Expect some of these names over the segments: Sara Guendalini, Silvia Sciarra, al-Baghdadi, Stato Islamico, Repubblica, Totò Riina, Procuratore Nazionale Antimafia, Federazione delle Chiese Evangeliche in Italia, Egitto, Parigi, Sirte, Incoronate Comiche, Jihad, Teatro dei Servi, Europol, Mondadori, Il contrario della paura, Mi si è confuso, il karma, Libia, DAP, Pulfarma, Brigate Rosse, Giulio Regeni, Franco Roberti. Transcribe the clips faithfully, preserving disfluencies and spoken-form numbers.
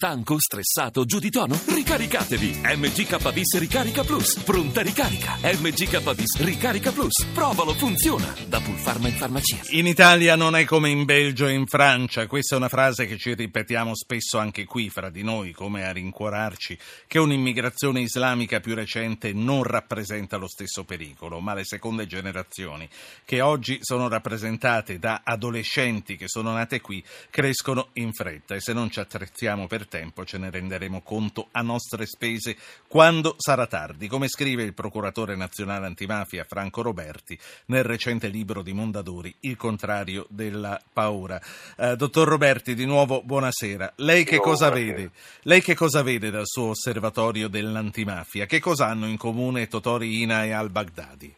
Stanco, stressato, giù di tono? Ricaricatevi! M G K Bis Ricarica Plus. Pronta ricarica. M G K Bis Ricarica Plus. Provalo, funziona. Da Pulfarma in farmacia. In Italia non è come in Belgio e in Francia. Questa è una frase che ci ripetiamo spesso anche qui fra di noi, come a rincuorarci che un'immigrazione islamica più recente non rappresenta lo stesso pericolo, ma le seconde generazioni, che oggi sono rappresentate da adolescenti che sono nate qui, crescono in fretta e se non ci attrezziamo per tempo ce ne renderemo conto a nostre spese quando sarà tardi, come scrive il Procuratore Nazionale Antimafia Franco Roberti nel recente libro di Mondadori, Il contrario della paura. Eh, dottor Roberti, di nuovo buonasera. Lei che cosa vede? Lei che cosa vede dal suo osservatorio dell'antimafia? Che cosa hanno in comune Totò Riina e al-Baghdadi?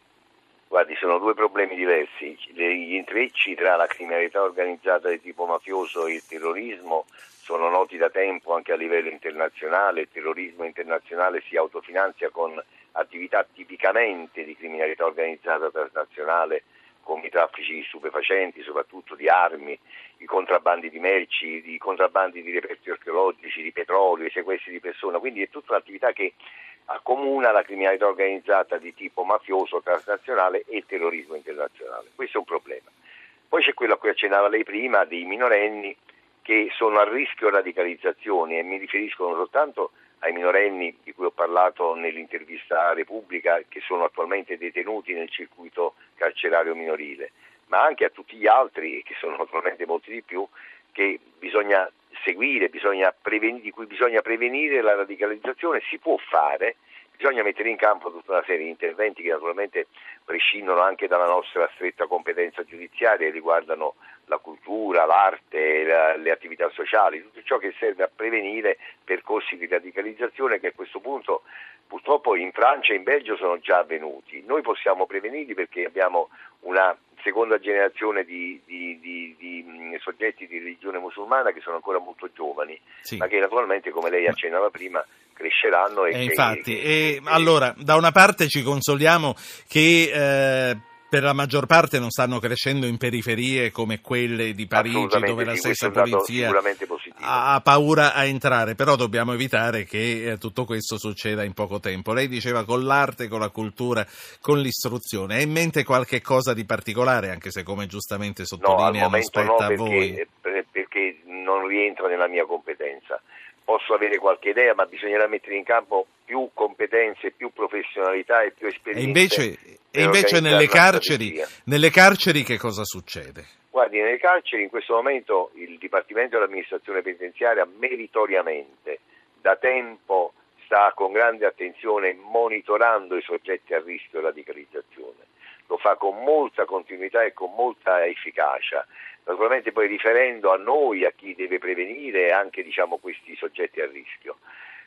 Guardi, sono due problemi diversi. Gli intrecci tra la criminalità organizzata di tipo mafioso e il terrorismo sono noti da tempo anche a livello internazionale. Il terrorismo internazionale si autofinanzia con attività tipicamente di criminalità organizzata transnazionale, come i traffici di stupefacenti, soprattutto di armi, i contrabbandi di merci, i contrabbandi di reperti archeologici, di petrolio, i sequestri di persona. Quindi è tutta un'attività che accomuna la criminalità organizzata di tipo mafioso, transnazionale e il terrorismo internazionale. Questo è un problema. Poi c'è quello a cui accennava lei prima, dei minorenni che sono a rischio radicalizzazione, e mi riferisco non soltanto ai minorenni di cui ho parlato nell'intervista a Repubblica, che sono attualmente detenuti nel circuito carcerario minorile, ma anche a tutti gli altri, che sono naturalmente molti di più, che bisogna seguire, bisogna prevenire, di cui bisogna prevenire la radicalizzazione. Si può fare, bisogna mettere in campo tutta una serie di interventi che naturalmente prescindono anche dalla nostra stretta competenza giudiziaria e riguardano la cultura, l'arte, la, le attività sociali, tutto ciò che serve a prevenire percorsi di radicalizzazione che a questo punto purtroppo in Francia e in Belgio sono già avvenuti. Noi possiamo prevenirli perché abbiamo una seconda generazione di, di, di, di soggetti di religione musulmana che sono ancora molto giovani, sì, ma che naturalmente, come lei accennava prima, cresceranno. E, e che, infatti, che, e, che, allora, da una parte ci consoliamo che eh, per la maggior parte non stanno crescendo in periferie come quelle di Parigi, dove la sì, stessa polizia ha paura a entrare, però dobbiamo evitare che eh, tutto questo succeda in poco tempo. Lei diceva con l'arte, con la cultura, con l'istruzione. Ha in mente qualche cosa di particolare, anche se, come giustamente sottolinea, non spetta a voi? Perché non rientra nella mia competenza. Posso avere qualche idea, ma bisognerà mettere in campo più competenze, più professionalità e più esperienza. E invece, e invece nelle carceri, nelle carceri che cosa succede? Guardi, nelle carceri in questo momento il Dipartimento dell'Amministrazione Penitenziaria meritoriamente da tempo sta con grande attenzione monitorando i soggetti a rischio di radicalizzazione. Lo fa con molta continuità e con molta efficacia, naturalmente poi riferendo a noi, a chi deve prevenire anche, diciamo, questi soggetti a rischio.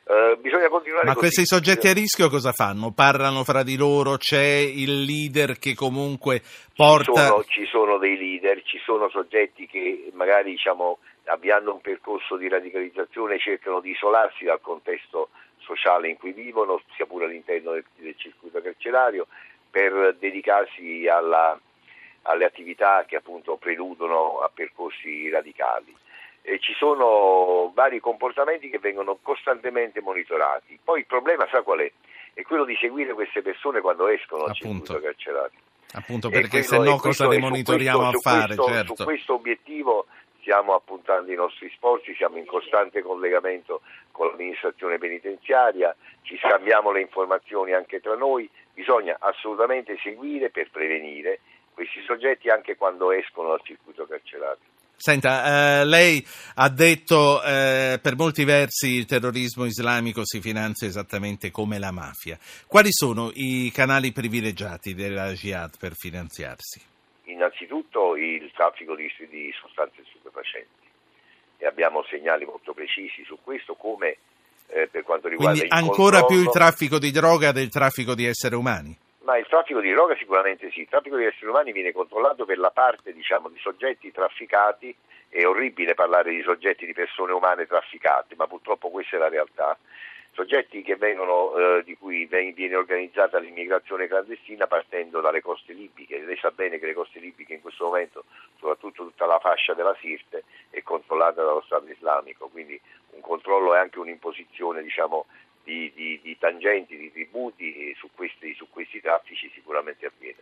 Eh, bisogna continuare. Ma così, questi soggetti a rischio cosa fanno? Parlano fra di loro? C'è il leader che comunque porta... Ci sono, ci sono dei leader, ci sono soggetti che magari, diciamo, avviando un percorso di radicalizzazione cercano di isolarsi dal contesto sociale in cui vivono, sia pure all'interno del, del circuito carcerario, per dedicarsi alla, alle attività che appunto preludono a percorsi radicali. E ci sono vari comportamenti che vengono costantemente monitorati. Poi il problema, sa qual è? È quello di seguire queste persone quando escono dal circuito carcerario. Appunto, perché se no cosa ne monitoriamo a fare? Certo. Su questo obiettivo stiamo appuntando i nostri sforzi, siamo in costante collegamento con l'amministrazione penitenziaria, ci scambiamo le informazioni anche tra noi. Bisogna assolutamente seguire per prevenire questi soggetti anche quando escono dal circuito carcerario. Senta, eh, lei ha detto eh, per molti versi il terrorismo islamico si finanzia esattamente come la mafia. Quali sono i canali privilegiati della jihad per finanziarsi? Innanzitutto il traffico di, di sostanze stupefacenti, e abbiamo segnali molto precisi su questo, come Eh, per quanto riguarda quindi ancora il più il traffico di droga del traffico di esseri umani? Ma il traffico di droga sicuramente sì, il traffico di esseri umani viene controllato per la parte, diciamo, di soggetti trafficati. È orribile parlare di soggetti, di persone umane trafficate, ma purtroppo questa è la realtà. soggetti che vengono, eh, di cui viene organizzata l'immigrazione clandestina partendo dalle coste libiche. Lei sa bene che le coste libiche in questo momento, soprattutto tutta la fascia della Sirte, è controllata dallo Stato Islamico, quindi un controllo e anche un'imposizione, diciamo, Di, di, di tangenti, di tributi su questi, su questi traffici sicuramente avviene.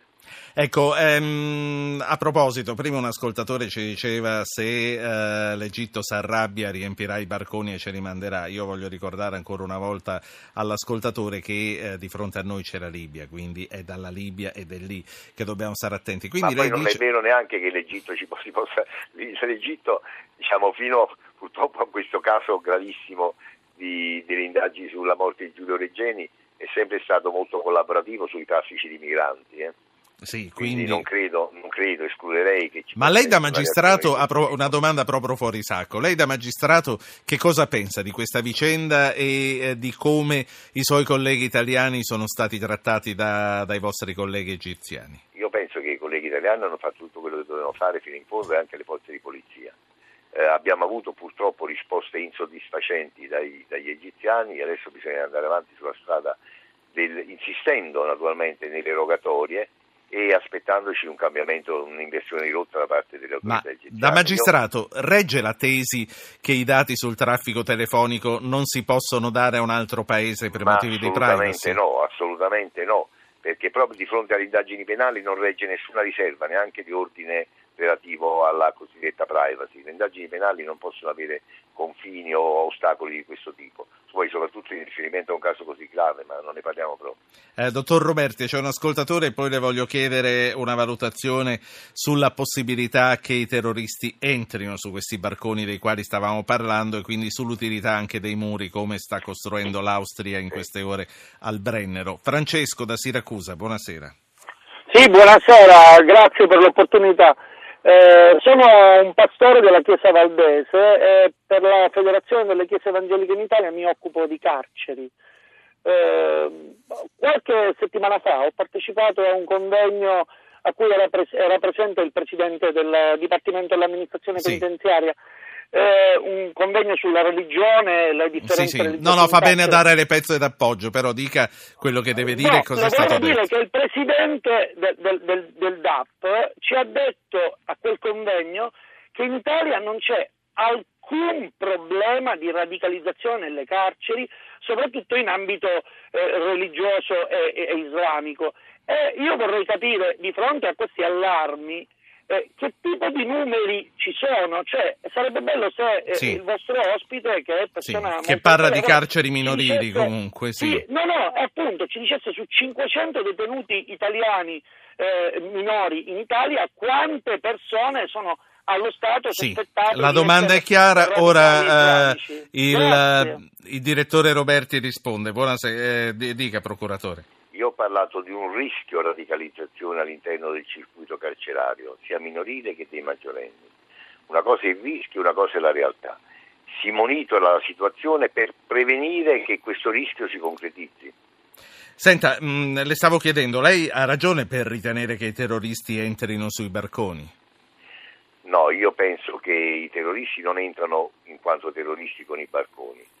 Ecco, ehm, a proposito, prima un ascoltatore ci diceva se eh, l'Egitto si arrabbia riempirà i barconi e ce li manderà. Io voglio ricordare ancora una volta all'ascoltatore che eh, di fronte a noi c'è la Libia, quindi è dalla Libia ed è lì che dobbiamo stare attenti. Quindi Ma lei poi non dice... è vero neanche che l'Egitto ci possa, possa l'Egitto, diciamo, fino purtroppo a questo caso gravissimo Di, delle indagini sulla morte di Giulio Regeni è sempre stato molto collaborativo sui traffici di migranti. Eh. Sì, quindi... quindi non credo, non credo, escluderei che ci... Ma lei da magistrato, ha pro... una domanda proprio fuori sacco, lei da magistrato che cosa pensa di questa vicenda e eh, di come i suoi colleghi italiani sono stati trattati da, dai vostri colleghi egiziani? Io penso che i colleghi italiani hanno fatto tutto quello che dovevano fare fino in fondo e anche le forze di polizia. Eh, abbiamo avuto purtroppo risposte insoddisfacenti dai, dagli egiziani e adesso bisogna andare avanti sulla strada del, insistendo naturalmente nelle rogatorie e aspettandoci un cambiamento, un'inversione di rotta da parte delle autorità Ma egiziane. Da magistrato, regge la tesi che i dati sul traffico telefonico non si possono dare a un altro paese per Ma motivi di privacy? Assolutamente no, assolutamente no, perché proprio di fronte alle indagini penali non regge nessuna riserva, neanche di ordine relativo alla cosiddetta privacy. Le indagini penali non possono avere confini o ostacoli di questo tipo, poi soprattutto in riferimento a un caso così grave, ma non ne parliamo proprio. Eh, dottor Roberti, c'è un ascoltatore e poi le voglio chiedere una valutazione sulla possibilità che i terroristi entrino su questi barconi dei quali stavamo parlando e quindi sull'utilità anche dei muri, come sta costruendo l'Austria in queste ore al Brennero. Francesco da Siracusa, buonasera. Sì, buonasera, grazie per l'opportunità. Eh, sono un pastore della Chiesa Valdese e per la Federazione delle Chiese Evangeliche in Italia mi occupo di carceri. Eh, qualche settimana fa ho partecipato a un convegno a cui era, pres- era presente il presidente del Dipartimento dell'Amministrazione sì. Penitenziaria. Eh, un convegno sulla religione, le differenze sì, sì. religiose. No, no, fa bene a dare le pezze d'appoggio, però dica quello che deve dire no, e cosa è stato detto. Devo dire che il presidente del, del, del, del D A P ci ha detto a quel convegno che in Italia non c'è alcun problema di radicalizzazione nelle carceri, soprattutto in ambito eh, religioso e, e, e islamico. E io vorrei capire, di fronte a questi allarmi, Eh, che tipo di numeri ci sono? Cioè, sarebbe bello se eh, sì. il vostro ospite, che è persona sì, che parla di carceri minorili, dicesse, comunque sì. sì. No, no, appunto, ci dicesse su cinquecento detenuti italiani eh, minori in Italia quante persone sono allo Stato sospettate. Sì, la domanda è chiara. Ora eh, il, il direttore Roberti risponde. Buonasera, eh, dica procuratore. Io ho parlato di un rischio radicalizzazione all'interno del circuito carcerario, sia minorile che dei maggiorenni. Una cosa è il rischio, una cosa è la realtà. Si monitora la situazione per prevenire che questo rischio si concretizzi. Senta, mh, le stavo chiedendo, lei ha ragione per ritenere che i terroristi entrino sui barconi? No, io penso che i terroristi non entrano in quanto terroristi con i barconi.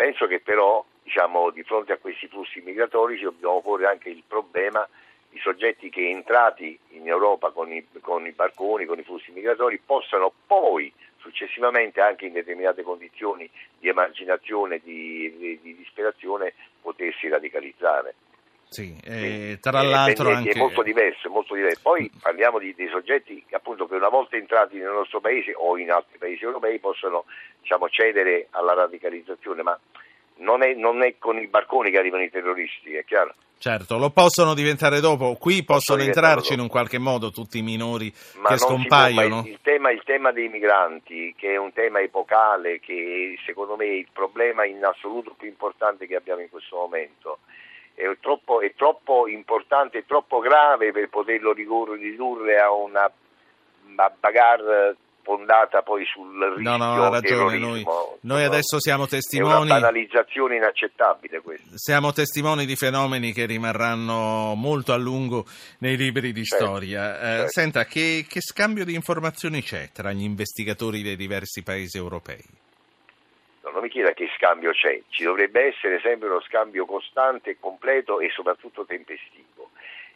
Penso che però, diciamo, di fronte a questi flussi migratori ci dobbiamo porre anche il problema di soggetti che entrati in Europa con i, con i barconi, con i flussi migratori, possano poi successivamente anche in determinate condizioni di emarginazione, di, di, di disperazione, potersi radicalizzare. Sì, e tra l'altro anche... È molto diverso, molto diverso. Poi parliamo di, dei soggetti che appunto che una volta entrati nel nostro paese o in altri paesi europei possono, diciamo, cedere alla radicalizzazione, ma non è, non è con i barconi che arrivano i terroristi, è chiaro? Certo, lo possono diventare dopo, qui possono, possono entrarci dopo. In un qualche modo tutti i minori ma che scompaiono. Il, il, tema, il tema dei migranti, che è un tema epocale, che secondo me è il problema in assoluto più importante che abbiamo in questo momento. È troppo, è troppo importante, è troppo grave per poterlo ridurre a una bagarre fondata poi sul rischio. No, no, ha ragione, noi, noi adesso siamo testimoni... È una banalizzazione inaccettabile questa. Siamo testimoni di fenomeni che rimarranno molto a lungo nei libri di certo, storia. Certo. Eh, senta, che, che scambio di informazioni c'è tra gli investigatori dei diversi paesi europei? completo, non mi chieda che scambio c'è, ci dovrebbe essere sempre uno scambio costante, completo e soprattutto tempestivo,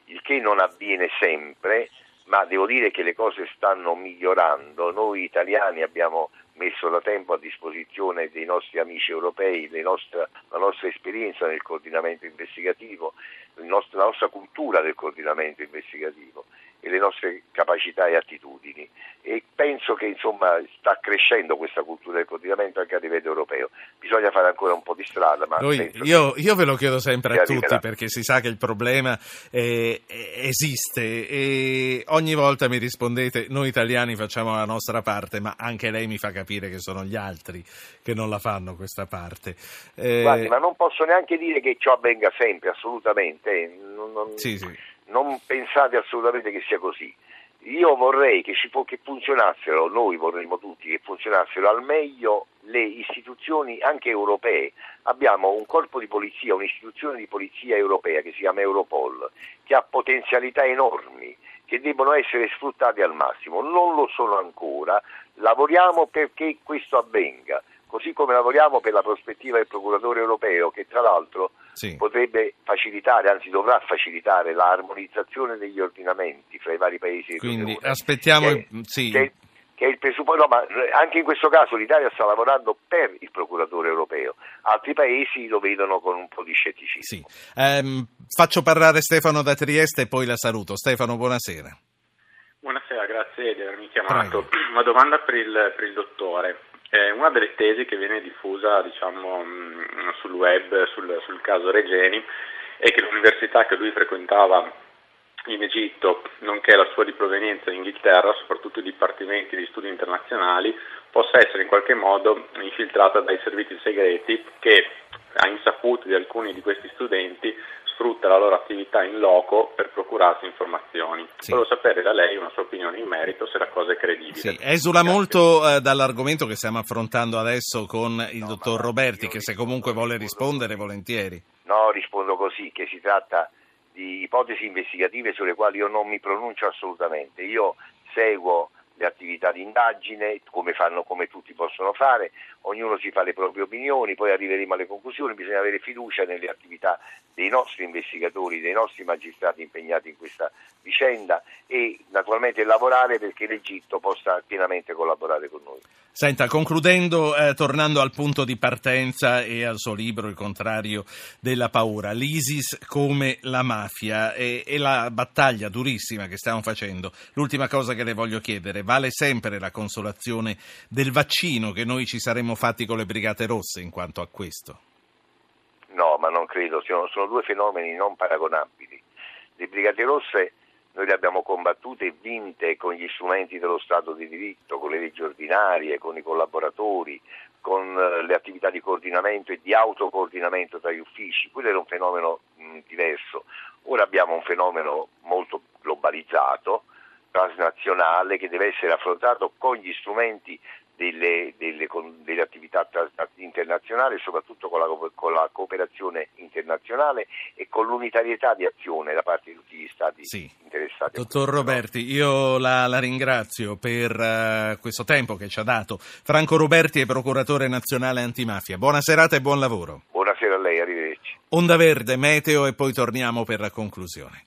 il che non avviene sempre, ma devo dire che le cose stanno migliorando. Noi italiani abbiamo messo da tempo a disposizione dei nostri amici europei le nostre, la nostra esperienza nel coordinamento investigativo, il nostro, la nostra cultura del coordinamento investigativo e le nostre capacità e attitudini, e penso che insomma sta crescendo questa cultura del coordinamento anche a livello europeo. Bisogna fare ancora un po' di strada, ma Noi, io, io ve lo chiedo sempre a tutti, perché si sa che il problema eh, esiste e ogni volta mi rispondete: noi italiani facciamo la nostra parte, ma anche lei mi fa capire che sono gli altri che non la fanno questa parte. Eh... Guardi, ma non posso neanche dire che ciò avvenga sempre, assolutamente non, non... Sì, sì. Non pensate assolutamente che sia così. Io vorrei che, ci, che funzionassero, noi vorremmo tutti che funzionassero al meglio le istituzioni anche europee. Abbiamo un corpo di polizia, un'istituzione di polizia europea che si chiama Europol, che ha potenzialità enormi, che devono essere sfruttate al massimo. Non lo sono ancora, lavoriamo perché questo avvenga. Così come lavoriamo per la prospettiva del procuratore europeo, che tra l'altro sì. potrebbe facilitare, anzi dovrà facilitare l'armonizzazione degli ordinamenti fra i vari paesi. Quindi aspettiamo... Che, sì. che, che il presupposto, no, ma anche in questo caso l'Italia sta lavorando per il procuratore europeo, altri paesi lo vedono con un po' di scetticismo. Sì. Ehm, faccio parlare Stefano da Trieste e poi la saluto. Stefano, buonasera. Buonasera, grazie di avermi chiamato. Prego. Una domanda per il, per il dottore. Una delle tesi che viene diffusa, diciamo, sul web sul, sul caso Regeni è che l'università che lui frequentava in Egitto, nonché la sua di provenienza in Inghilterra, soprattutto i dipartimenti di studi internazionali, possa essere in qualche modo infiltrata dai servizi segreti che, a insaputa di alcuni di questi studenti, sfrutta la loro attività in loco per procurarsi informazioni. Sì. Volevo sapere da lei una sua opinione in merito, se la cosa è credibile. Sì. Esula Grazie. molto eh, dall'argomento che stiamo affrontando adesso con il no, dottor Roberti, che se comunque vuole rispondere volentieri. No, rispondo così, che si tratta di ipotesi investigative sulle quali io non mi pronuncio assolutamente. Io seguo le attività di indagine, come fanno, come tutti possono fare, ognuno si fa le proprie opinioni, poi arriveremo alle conclusioni. Bisogna avere fiducia nelle attività dei nostri investigatori, dei nostri magistrati impegnati in questa vicenda e naturalmente lavorare perché l'Egitto possa pienamente collaborare con noi. Senta, concludendo, eh, tornando al punto di partenza e al suo libro Il contrario della paura, l'ISIS come la mafia e, e la battaglia durissima che stiamo facendo, l'ultima cosa che le voglio chiedere: vale sempre la consolazione del vaccino che noi ci saremmo fatti con le Brigate Rosse in quanto a questo? No, ma non credo, sono, sono due fenomeni non paragonabili. Le Brigate Rosse noi le abbiamo combattute e vinte con gli strumenti dello Stato di diritto, con le leggi ordinarie, con i collaboratori, con le attività di coordinamento e di autocoordinamento tra gli uffici. Quello era un fenomeno mh, diverso. Ora abbiamo un fenomeno molto globalizzato, transnazionale, che deve essere affrontato con gli strumenti delle, delle, con, delle attività internazionali, soprattutto con la, con la cooperazione internazionale e con l'unitarietà di azione da parte di tutti gli stati sì. interessati. Dottor Roberti, io la, la ringrazio per uh, questo tempo che ci ha dato. Franco Roberti è procuratore nazionale antimafia. Buona serata e buon lavoro. Buonasera a lei, arrivederci. Onda Verde, meteo e poi torniamo per la conclusione.